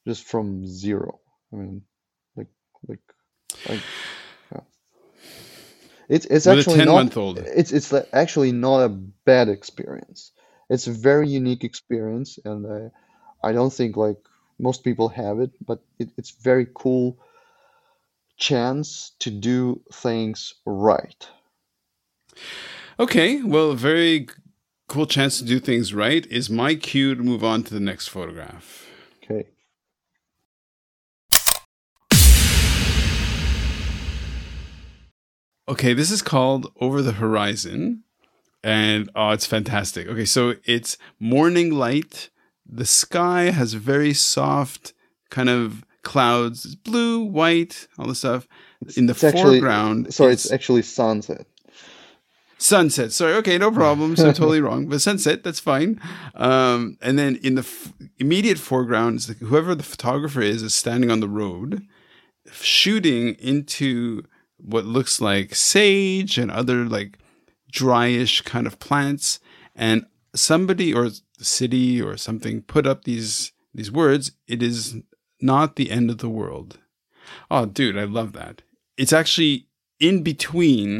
just from zero. I mean, like like I yeah. It's it's With a actually ten not month old. it's it's like actually not a bad experience. It's a very unique experience, and I I don't think like most people have it, but it, it's very cool chance to do things right. Okay. Well, very g- cool chance to do things right. Is my cue to move on to the next photograph. Okay. Okay. This is called Over the Horizon. And oh, it's fantastic. Okay, so it's morning light. The sky has very soft kind of clouds. It's blue, white, all the stuff. It's In the it's actually foreground sorry, it's is actually sunset. sunset. Sorry, okay, no problem. So totally wrong, but sunset, that's fine. Um, and then in the f- immediate foreground, is whoever the photographer is is standing on the road, shooting into what looks like sage and other like dryish kind of plants, and somebody or the city or something put up these these words: "It is not the end of the world." Oh dude, I love that. It's actually in between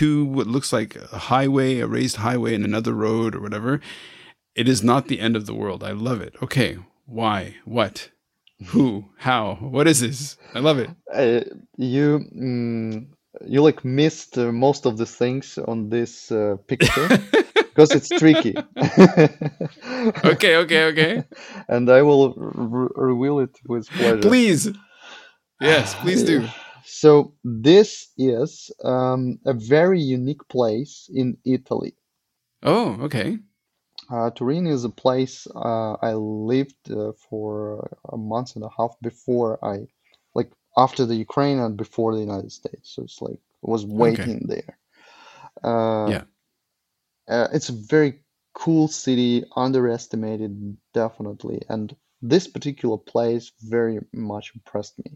two what looks like a highway, a raised highway, and another road or whatever. It is not the end of the world. I love it. Okay, why, what, who, how, what is this? I love it. Uh, you mm, you like missed uh, most of the things on this uh, picture because it's tricky. okay, okay, okay. And I will r reveal it with pleasure. Please. Yes, please do. So this is um, a very unique place in Italy. Oh, okay. Uh, Turin is a place uh, I lived uh, for a month and a half before I, like, after the Ukraine and before the United States. So it's like I was Okay. waiting there. Uh, Yeah. uh, It's a very cool city, underestimated definitely. And this particular place very much impressed me.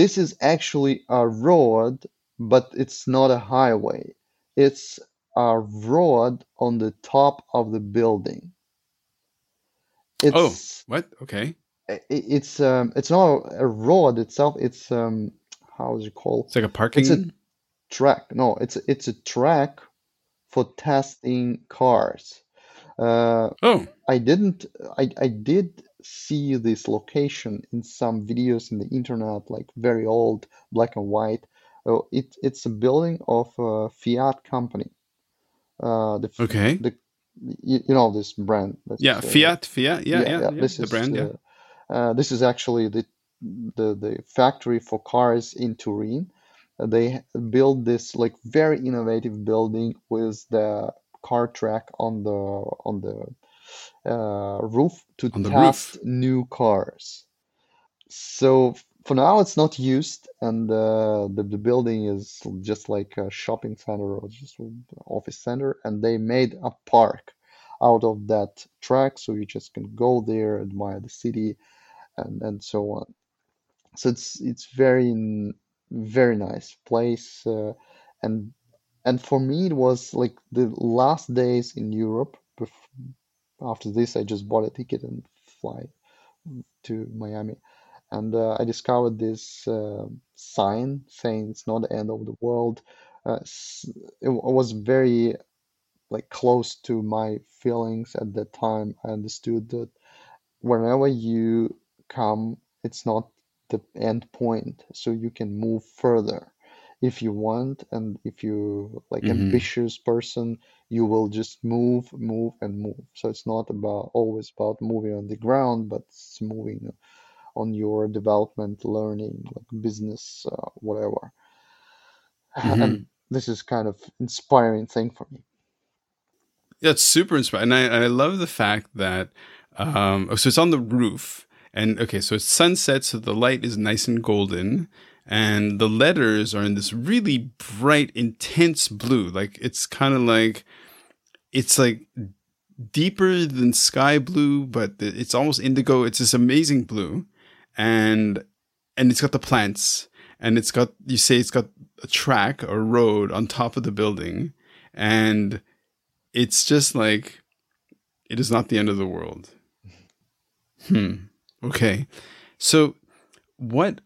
This is actually a road, but it's not a highway. It's a road on the top of the building. Oh, It's what? Okay. i- i- it's um it's not a road itself. It's um how is it called? It's like a It's a parking. track. No, it's a- it's a track for testing cars. Uh, Oh, I didn't. I I did see this location in some videos in the internet, like very old, black and white. Oh, it it's a building of a Fiat company. Uh, the f- okay. the you, you know this brand. Yeah. That's uh, Fiat, Fiat. Yeah, yeah yeah, yeah. yeah. This This is brand. Yeah. uh, uh, this is actually the the the factory for cars in Turin. they built this like very innovative building with the car track on the on the uh, roof to on test roof. new cars. So for now, it's not used, and uh, the the building is just like a shopping center or just an office center, and they made a park out of that track, so you just can go there, admire the city, and, and so on. So it's it's very very nice place, uh, and and for me it was like the last days in Europe. Bef- after this, I just bought a ticket and fly to Miami, and uh, I discovered this uh, sign saying it's not the end of the world. Uh, it was very like close to my feelings at that time. I understood that whenever you come, it's not the end point, so you can move further if you want, and if you like mm-hmm. ambitious person, you will just move, move and move. So it's not about always about moving on the ground, but it's moving on your development, learning, like business, uh, whatever. Mm-hmm. And this is kind of inspiring thing for me. That's super inspiring. And I, I love the fact that, um, so it's on the roof. And okay, so it's sunset, so the light is nice and golden. And the letters are in this really bright, intense blue. Like, it's kind of like, it's like deeper than sky blue, but it's almost indigo. It's this amazing blue. And, and it's got the plants. And it's got, you say it's got a track or road on top of the building. And it's just like, it is not the end of the world. Hmm. Okay. So what,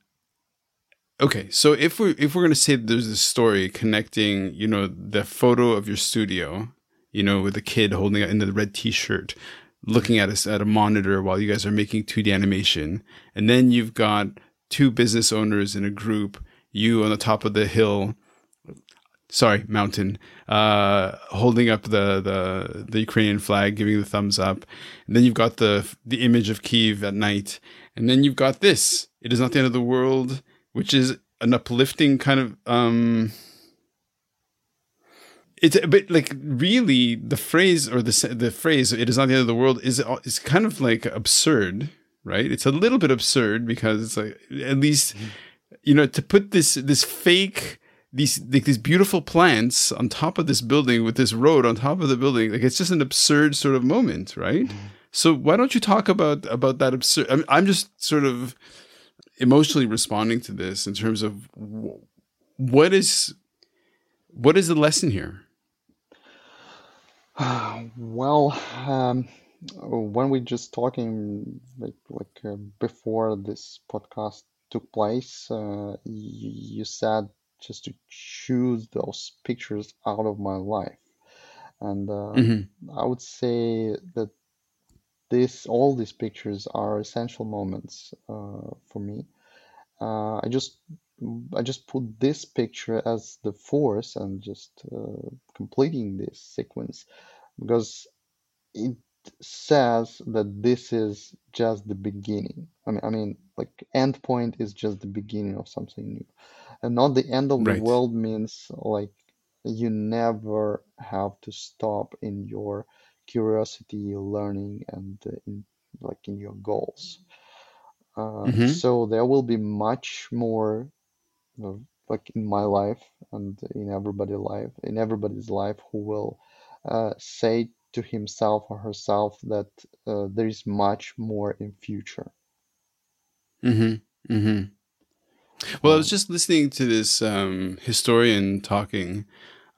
okay. So if we, if we're going to say there's this story connecting, you know, the photo of your studio, you know, with a kid holding it in the red t-shirt, looking at us at a monitor while you guys are making two D animation. And then you've got two business owners in a group, you on the top of the hill, Sorry, mountain, uh, holding up the, the the Ukrainian flag, giving the thumbs up. And then you've got the the image of Kyiv at night. And then you've got this. It is not the end of the world, which is an uplifting kind of... Um, it's a bit like really the phrase or the the phrase, it is not the end of the world, is is kind of like absurd, right? It's a little bit absurd because it's like, at least, you know, to put this this fake... These these beautiful plants on top of this building with this road on top of the building, like it's just an absurd sort of moment, right? Mm-hmm. So why don't you talk about about that absurd? I'm, I'm just sort of emotionally responding to this in terms of what is what is the lesson here? Well, um, when we just talking like like uh, before this podcast took place, uh, you, you said. Just to choose those pictures out of my life, and uh, mm-hmm. I would say that this all these pictures are essential moments uh, for me. Uh, I just I just put this picture as the force and just uh, completing this sequence because it says that this is just the beginning. I mean, I mean, like end point is just the beginning of something new. And not the end of right. the world means like you never have to stop in your curiosity, learning, and uh, in, like in your goals. Uh, mm-hmm. So there will be much more, you know, like in my life and in everybody's life, in everybody's life who will uh, say to himself or herself that uh, there is much more in future. Mm-hmm. Mm-hmm. Well, I was just listening to this um, historian talking,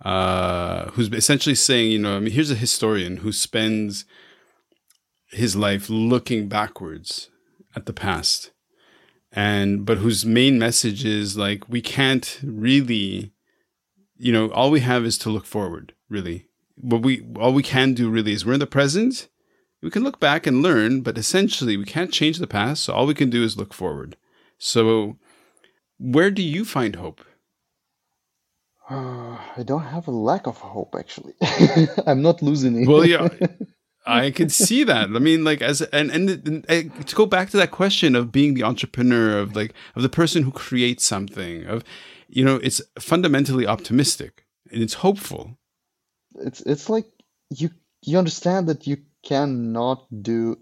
uh, who's essentially saying, you know, I mean, here's a historian who spends his life looking backwards at the past, and but whose main message is like, we can't really, you know, all we have is to look forward, really. But we all we can do really is we're in the present. We can look back and learn, but essentially we can't change the past. So all we can do is look forward. So. Where do you find hope? Uh, I don't have a lack of hope, actually. I'm not losing it. Well, yeah, I can see that. I mean, like, as and, and and to go back to that question of being the entrepreneur, of like of the person who creates something, of you know, it's fundamentally optimistic and it's hopeful. It's it's like you you understand that you cannot do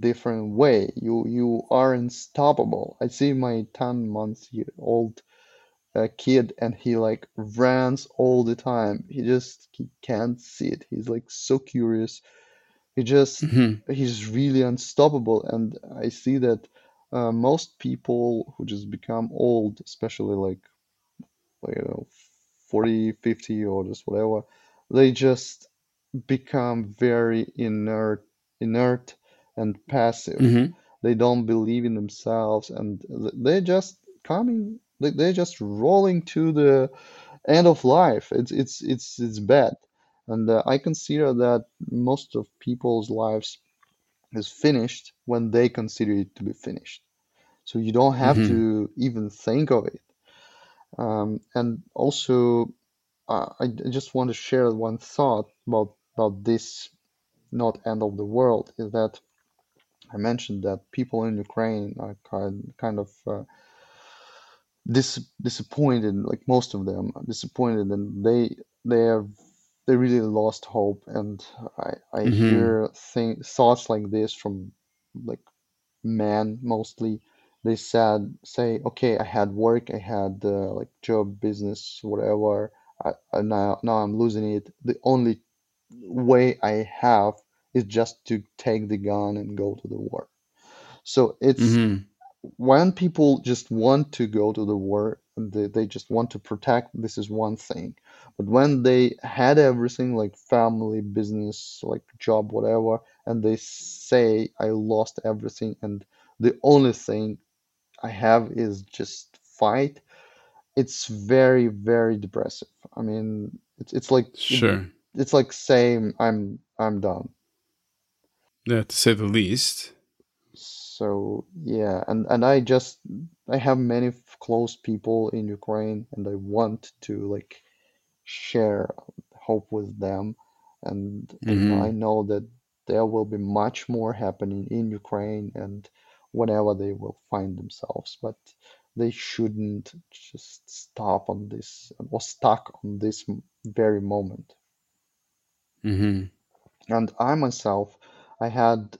different way. You you are unstoppable. I see my ten months old uh, kid, and he like runs all the time. He just he can't see it. He's like so curious. He just mm-hmm. he's really unstoppable. And I see that uh, most people who just become old, especially like, like you know, forty, fifty or just whatever, they just become very inert, inert and passive. Mm-hmm. They don't believe in themselves, and they're just coming. They're just rolling to the end of life. It's it's it's it's bad. And uh, I consider that most of people's lives is finished when they consider it to be finished. So you don't have mm-hmm. to even think of it. Um, and also, uh, I just want to share one thought about, about this not end of the world, is that I mentioned that people in Ukraine are kind, kind of... Uh, dis- disappointed, like most of them are disappointed, and they they are... They really lost hope, and I, I mm-hmm. hear th- thoughts like this from, like, men mostly. They said, "Say, okay, I had work, I had uh, like job, business, whatever. I, I now now I'm losing it. The only way I have is just to take the gun and go to the war." So it's mm-hmm. when people just want to go to the war, they, they just want to protect. This is one thing. But when they had everything, like family, business, like job, whatever, and they say, "I lost everything, and the only thing I have is just fight," it's very, very depressive. I mean, it's it's like sure, it, it's like saying, "I'm I'm done." Yeah, to say the least. So yeah, and and I just I have many close people in Ukraine, and I want to like share hope with them, and, mm-hmm. and I know that there will be much more happening in Ukraine and whenever they will find themselves, but they shouldn't just stop on this or stuck on this very moment. Mm-hmm. And I myself, I had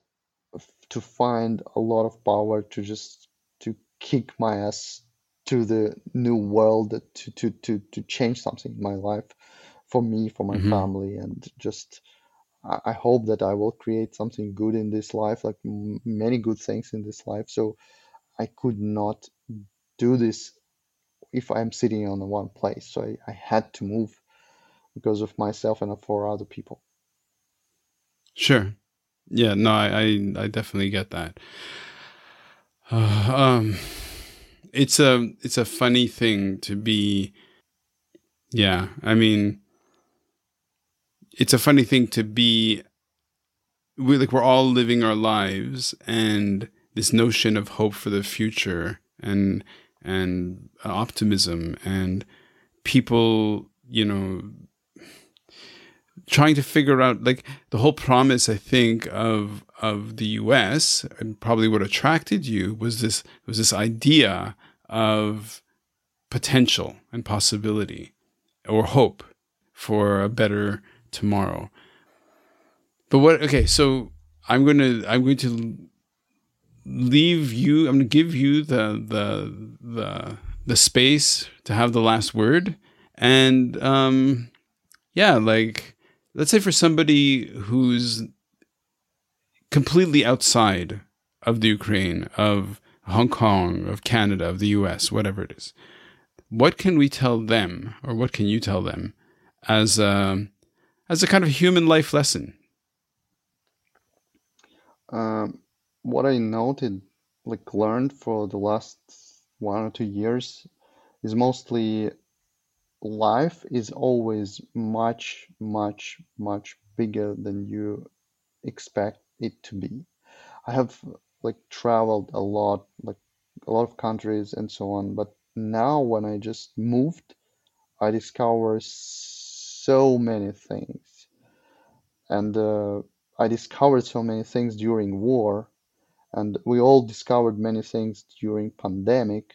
to find a lot of power to just to kick my ass to the new world, to to to to change something in my life, for me, for my mm-hmm. family, and just I hope that I will create something good in this life, like m- many good things in this life. So I could not do this if I'm sitting on one place. So I, I had to move because of myself and for other people. Sure, yeah, no, I I, I definitely get that. Uh, um. It's a it's a funny thing to be, yeah, I mean, it's a funny thing to be, we like we're all living our lives, and this notion of hope for the future and and optimism and people, you know, trying to figure out, like, the whole promise, I think, of of the U S, and probably what attracted you was this was this idea of potential and possibility or hope for a better tomorrow. But what okay, so I'm gonna I'm going to leave you I'm gonna give you the the the the space to have the last word. And um yeah, like let's say for somebody who's completely outside of the Ukraine, of Hong Kong, of Canada, of the U S, whatever it is, what can we tell them, or what can you tell them, as a, as a kind of human life lesson? Um, what I noted, like learned for the last one or two years, is mostly life is always much, much, much bigger than you expect it to be. I have like traveled a lot, like a lot of countries and so on. But now when I just moved, I discovered so many things. And uh, I discovered so many things during war. And we all discovered many things during pandemic.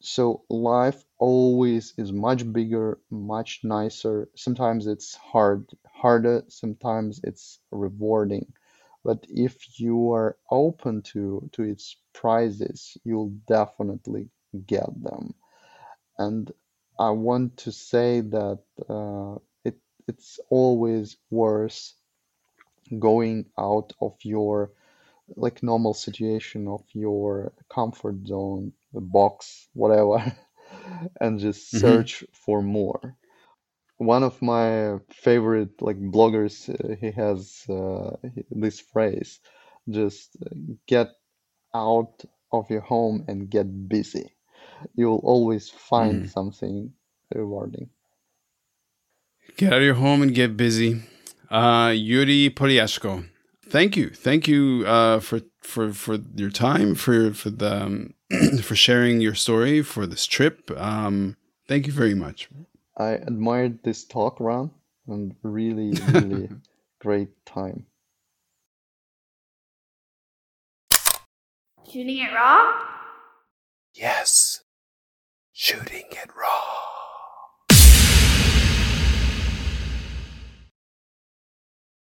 So life always is much bigger, much nicer. Sometimes it's hard, harder, sometimes it's rewarding. But if you are open to, to its prizes, you'll definitely get them. And I want to say that uh, it it's always worth going out of your like normal situation, of your comfort zone, the box, whatever, and just search mm-hmm. for more. One of my favorite like bloggers, uh, he has uh, this phrase, just get out of your home and get busy. You'll always find mm. something rewarding. Get out of your home and get busy. Uh, Yuri Polyashko. Thank you. Thank you uh, for, for for your time, for for the um, for sharing your story, for this trip. Um, thank you very much. I admired this talk, Ran, and really, really great time. Shooting It Raw? Yes. Shooting It Raw.